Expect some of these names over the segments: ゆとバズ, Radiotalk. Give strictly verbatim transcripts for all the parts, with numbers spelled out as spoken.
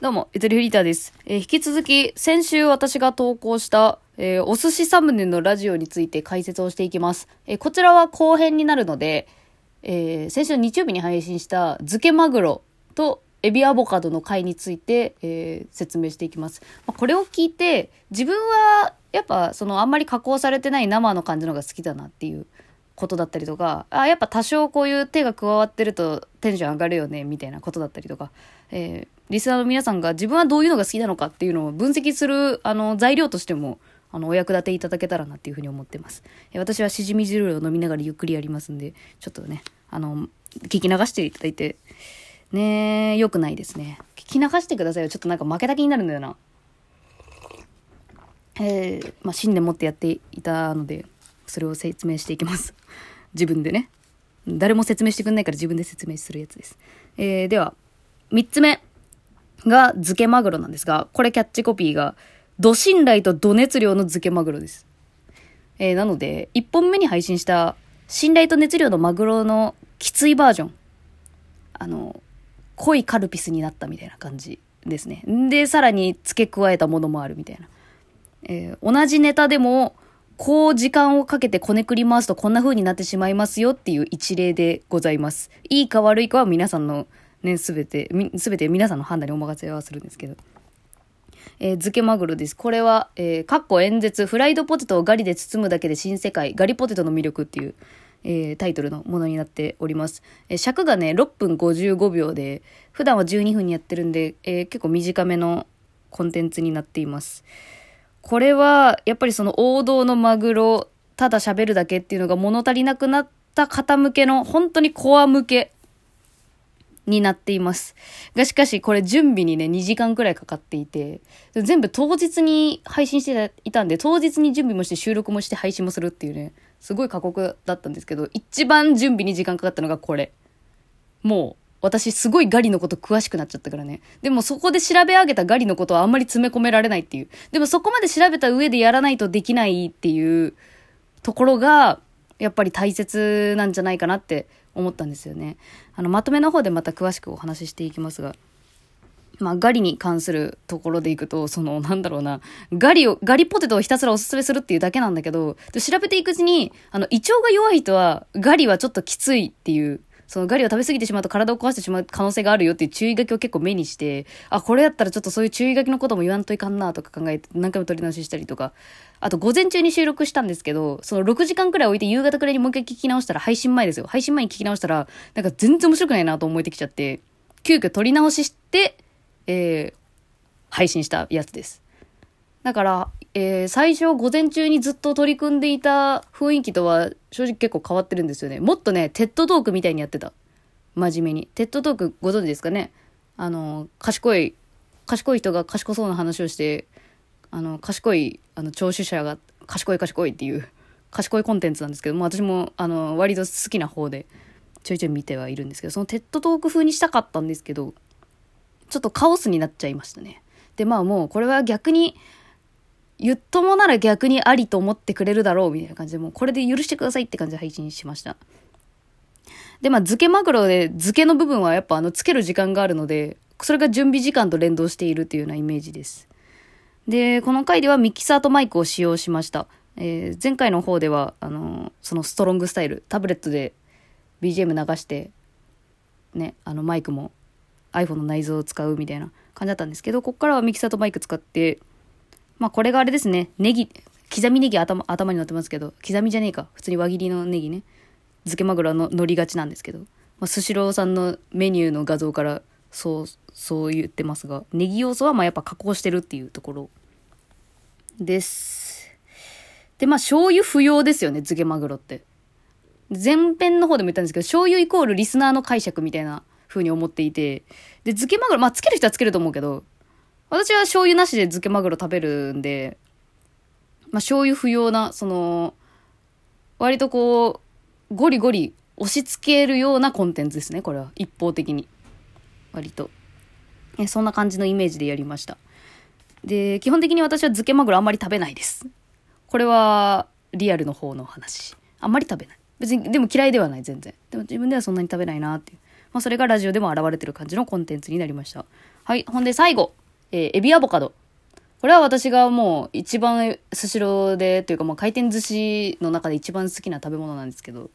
どうも、ゆとりフリーターです。えー、引き続き、先週私が投稿した、えー、お寿司サムネのラジオについて解説をしていきます。えー、こちらは後編になるので、えー、先週日曜日に配信した漬けマグロとエビアボカドの回について、えー、説明していきます。まあ、これを聞いて、自分はやっぱそのあんまり加工されてない生の感じのが好きだなっていうことだったりとか、あ、やっぱ多少こういう手が加わってるとテンション上がるよねみたいなことだったりとか、えーリスナーの皆さんが自分はどういうのが好きなのかっていうのを分析するあの材料としてもあのお役立ていただけたらなっていうふうに思ってます。私はしじみ汁を飲みながらゆっくりやりますんで、ちょっとね、あの聞き流していただいてね、良くないですね。聞き流してくださいよ。ちょっとなんか負けた気になるんだよな。えー、まあ信念持ってやっていたので、それを説明していきます。自分でね、誰も説明してくんないから自分で説明するやつです。えー、ではみっつめ。が漬けマグロなんですが、これキャッチコピーがど信頼とど熱量の漬けマグロです。えー、なのでいっぽんめに配信した信頼と熱量のマグロのきついバージョン、あの濃いカルピスになったみたいな感じですね。でさらに付け加えたものもあるみたいな、えー、同じネタでもこう時間をかけてこねくり回すとこんな風になってしまいますよっていう一例でございます。いいか悪いかは皆さんのね、すべて、すべて皆さんの判断にお任せはするんですけど、えー、漬けマグロです。これは、えー、かっこ演説フライドポテトをガリで包むだけで新世界ガリポテトの魅力っていう、えー、タイトルのものになっております。えー、尺がねろっぷんごじゅうごびょうで、普段はじゅうにふんにやってるんで、えー、結構短めのコンテンツになっています。これはやっぱりその王道のマグロただ喋るだけっていうのが物足りなくなった方向けの、本当にコア向けになっていますが、しかしこれ準備にねにじかんくらいかかっていて、全部当日に配信していたんで、当日に準備もして収録もして配信もするっていうね、すごい過酷だったんですけど、一番準備に時間かかったのがこれ。もう私すごいガリのこと詳しくなっちゃったからね。でもそこで調べ上げたガリのことはあんまり詰め込められないっていう、でもそこまで調べた上でやらないとできないっていうところがやっぱり大切なんじゃないかなって思ったんですよね。あのまとめの方でまた詳しくお話ししていきますが、まあガリに関するところでいくと、そのなんだろうな、ガリをガリポテトをひたすらおすすめするっていうだけなんだけど、調べていくうちにあの胃腸が弱い人はガリはちょっときついっていう、そのガリを食べ過ぎてしまうと体を壊してしまう可能性があるよっていう注意書きを結構目にして、あ、これだったらちょっとそういう注意書きのことも言わんといかんなとか考えて、何回も取り直ししたりとか、あと午前中に収録したんですけど、そのろくじかんくらい置いて夕方くらいにもう一回聞き直したら、配信前ですよ、配信前に聞き直したらなんか全然面白くないなと思えてきちゃって、急遽取り直しして、えー、配信したやつです。だから、えー、最初午前中にずっと取り組んでいた雰囲気とは正直結構変わってるんですよね。もっとね、テッドトークみたいにやってた。真面目に。テッドトークご存知ですかね。あの、賢い、賢い人が賢そうな話をして、あの、賢い、あの、聴取者が賢い賢いっていう、賢いコンテンツなんですけども、私も、あの、割と好きな方でちょいちょい見てはいるんですけど、そのテッドトーク風にしたかったんですけど、ちょっとカオスになっちゃいましたね。で、まあもう、これは逆に、ゆっともなら逆にありと思ってくれるだろうみたいな感じで、もうこれで許してくださいって感じで配信しました。で、まあ漬けマグロで、漬けの部分はやっぱあの漬ける時間があるので、それが準備時間と連動しているというようなイメージです。で、この回ではミキサーとマイクを使用しました。えー、前回の方ではあのそのストロングスタイル、タブレットで ビージーエム 流してね、あのマイクも iPhone の内蔵を使うみたいな感じだったんですけど、ここからはミキサーとマイク使って。まあこれがあれですね、ネギ、刻みネギ頭、頭に乗ってますけど、刻みじゃねえか、普通に輪切りのネギね、漬けマグロの乗りがちなんですけど、まあ、スシローさんのメニューの画像からそう、そう言ってますが、ネギ要素はまあやっぱ加工してるっていうところです。で、まあ醤油不要ですよね、漬けマグロって。前編の方でも言ったんですけど、醤油イコールリスナーの解釈みたいな風に思っていて、で、漬けマグロ、まあ漬ける人は漬けると思うけど、私は醤油なしで漬けマグロ食べるんで、まあ醤油不要な、その、割とこう、ゴリゴリ押し付けるようなコンテンツですね、これは。一方的に。割と。え、そんな感じのイメージでやりました。で、基本的に私は漬けマグロあんまり食べないです。これは、リアルの方の話。あんまり食べない。別に、でも嫌いではない、全然。でも自分ではそんなに食べないなっていう。まあそれがラジオでも現れてる感じのコンテンツになりました。はい。ほんで最後、えー、エビアボカド。これは私がもう一番スシローでというか、まあ回転寿司の中で一番好きな食べ物なんですけど、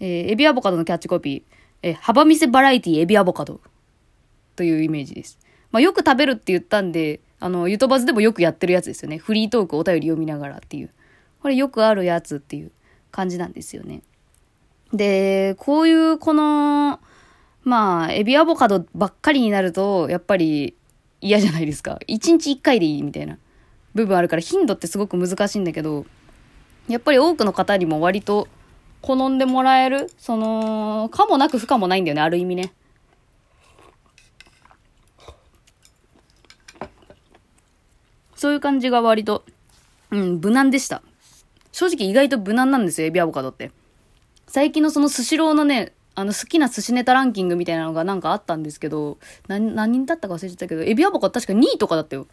えー、エビアボカドのキャッチコピー、えー、幅見せバラエティエビアボカドというイメージです。まあよく食べるって言ったんで、あのゆとばずでもよくやってるやつですよね。フリートークお便り読みながらっていう、これよくあるやつっていう感じなんですよね。で、こういうこのまあエビアボカドばっかりになるとやっぱり嫌じゃないですか。いちにちいっかいでいいみたいな部分あるから、頻度ってすごく難しいんだけど、やっぱり多くの方にも割と好んでもらえる、その可もなく不可もないんだよね、ある意味ね。そういう感じが割と、うん、無難でした。正直意外と無難なんですよ、エビアボカドって。最近のそのスシローのね、あの好きな寿司ネタランキングみたいなのがなんかあったんですけど、何、何人だったか忘れちゃったけど、エビアボカド確かにいとかだったよ。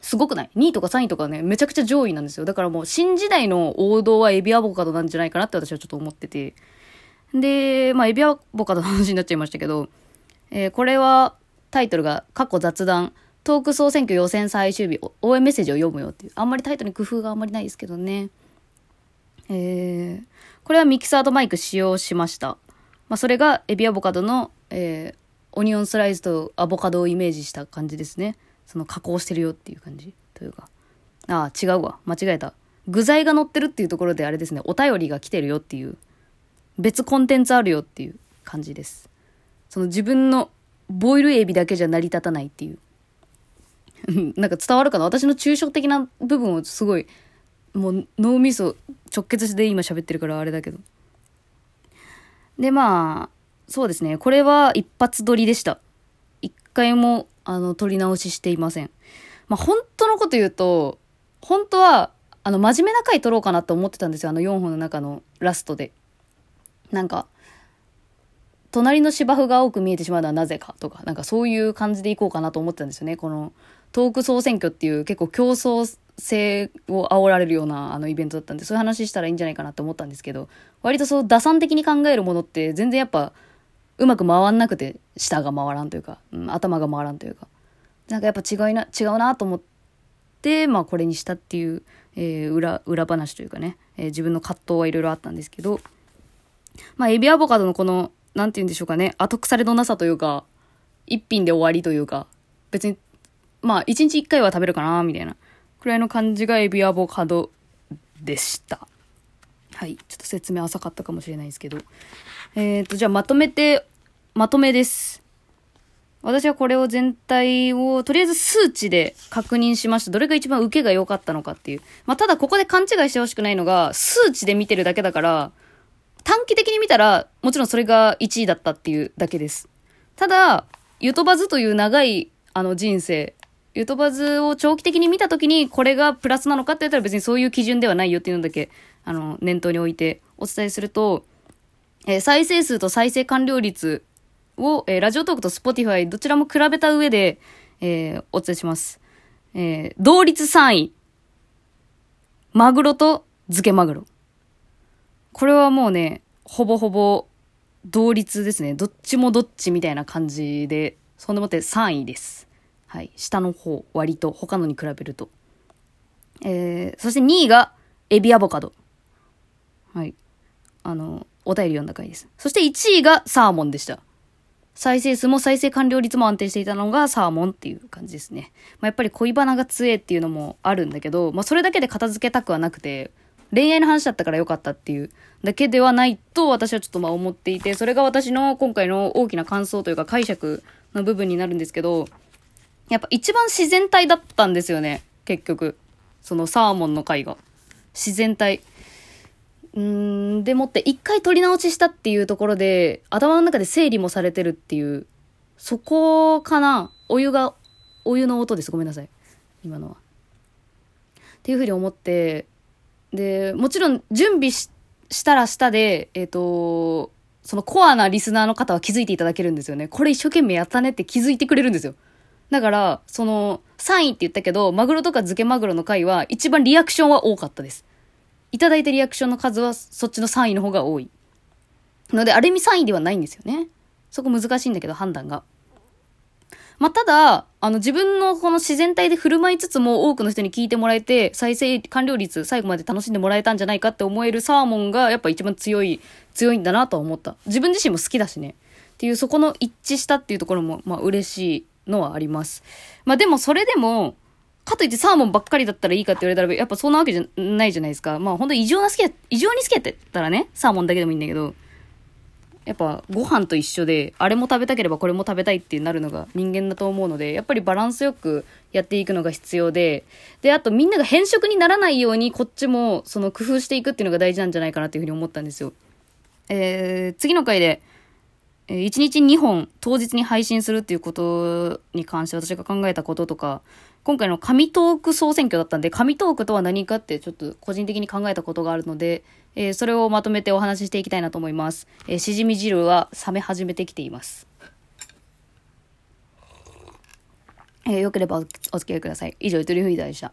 すごくない ?に 位とかさんいとかね、めちゃくちゃ上位なんですよ。だからもう新時代の王道はエビアボカドなんじゃないかなって私はちょっと思ってて。で、まあエビアボカドの話になっちゃいましたけど、えー、これはタイトルが過去雑談。トーク総選挙予選最終日、応援メッセージを読むよっていう。あんまりタイトルに工夫があんまりないですけどね。えー、これはミキサーとマイク使用しました。まあ、それがエビアボカドの、えー、オニオンスライスとアボカドをイメージした感じですね。その加工してるよっていう感じというか。ああ、違うわ。間違えた。具材が乗ってるっていうところであれですね。お便りが来てるよっていう。別コンテンツあるよっていう感じです。その自分のボイルエビだけじゃ成り立たないっていう。なんか伝わるかな。私の抽象的な部分をすごいもう脳みそ直結して今喋ってるからあれだけど。で、まあそうですね、これは一発撮りでした。一回もあの撮り直ししていません。まあ本当のこと言うと、本当はあの真面目な回撮ろうかなと思ってたんですよ。あのよんほんの中のラストでなんか隣の芝生が青く見えてしまうのはなぜかとか、なんかそういう感じでいこうかなと思ってたんですよね。このトーク総選挙っていう結構競争性を煽られるようなあのイベントだったんで、そういう話したらいいんじゃないかなと思ったんですけど、割とそう打算的に考えるものって全然やっぱうまく回んなくて、舌が回らんというか、うん、頭が回らんというか、なんかやっぱ違いな違うなと思って、まあ、これにしたっていう、えー、裏、裏話というかね、えー、自分の葛藤はいろいろあったんですけど、まあ、エビアボカドのこのなんて言うんでしょうかね、後腐れのなさというか、一品で終わりというか、別にまあ一日一回は食べるかなみたいなくらいの感じがエビアボカドでした。はい、ちょっと説明浅かったかもしれないですけど、えーとじゃあまとめてまとめです。私はこれを全体をとりあえず数値で確認しました。どれが一番受けが良かったのかっていう、まあただここで勘違いしてほしくないのが、数値で見てるだけだから、短期的に見たらもちろんそれがいちいだったっていうだけです。ただゆとばずという長いあの人生、ゆとばずを長期的に見たときにこれがプラスなのかって言ったら別にそういう基準ではないよっていうのだけあの念頭に置いてお伝えすると、えー、再生数と再生完了率を、えー、ラジオトークと Spotify どちらも比べた上で、えー、お伝えします、えー、同率さんいマグロと漬けマグロ、これはもうね、ほぼほぼ同率ですね。どっちもどっちみたいな感じで、そんでもってさんいです。はい。下の方、割と他のに比べると。えー、そしてにいがエビアボカド。はい。あの、お便り読んだ回です。そしていちいがサーモンでした。再生数も再生完了率も安定していたのがサーモンっていう感じですね。まあ、やっぱり恋バナが強えっていうのもあるんだけど、まあ、それだけで片付けたくはなくて、恋愛の話だったから良かったっていうだけではないと私はちょっとまあ思っていて、それが私の今回の大きな感想というか解釈の部分になるんですけど、やっぱ一番自然体だったんですよね。結局そのサーモンの回が自然体うーんでもって、一回撮り直ししたっていうところで頭の中で整理もされてるっていう、そこかな。お湯がお湯の音です。ごめんなさい今のはっていうふうに思って、でもちろん準備 し, したらしたで、えー、とそのコアなリスナーの方は気づいていただけるんですよね。これ一生懸命やったねって気づいてくれるんですよ。だからそのさんいって言ったけど、マグロとか漬けマグロの回は一番リアクションは多かったです。いただいてリアクションの数はそっちのさんいの方が多いので、ある意味さんいではないんですよね。そこ難しいんだけど判断が、まあ、ただ、あの自分のこの自然体で振る舞いつつも多くの人に聞いてもらえて、再生完了率最後まで楽しんでもらえたんじゃないかって思えるサーモンがやっぱ一番強い、強いんだなとは思った。自分自身も好きだしね。っていうそこの一致したっていうところもまあ嬉しいのはあります。まあでもそれでも、かといってサーモンばっかりだったらいいかって言われたらやっぱそんなわけじゃないじゃないですか。まあ本当に異常な好きや、異常に好きやってたらね、サーモンだけでもいいんだけど、やっぱご飯と一緒であれも食べたければこれも食べたいってなるのが人間だと思うので、やっぱりバランスよくやっていくのが必要で、であとみんなが偏食にならないようにこっちもその工夫していくっていうのが大事なんじゃないかなっていうふうに思ったんですよ。えー、次の回でいちにちにほん当日に配信するっていうことに関して私が考えたこととか、今回の神トーク総選挙だったんで神トークとは何かってちょっと個人的に考えたことがあるので、えー、それをまとめてお話ししていきたいなと思います。えー、しじみ汁は冷め始めてきています。えー、よければお付き合いください。以上、ゆとりフリーダーでした。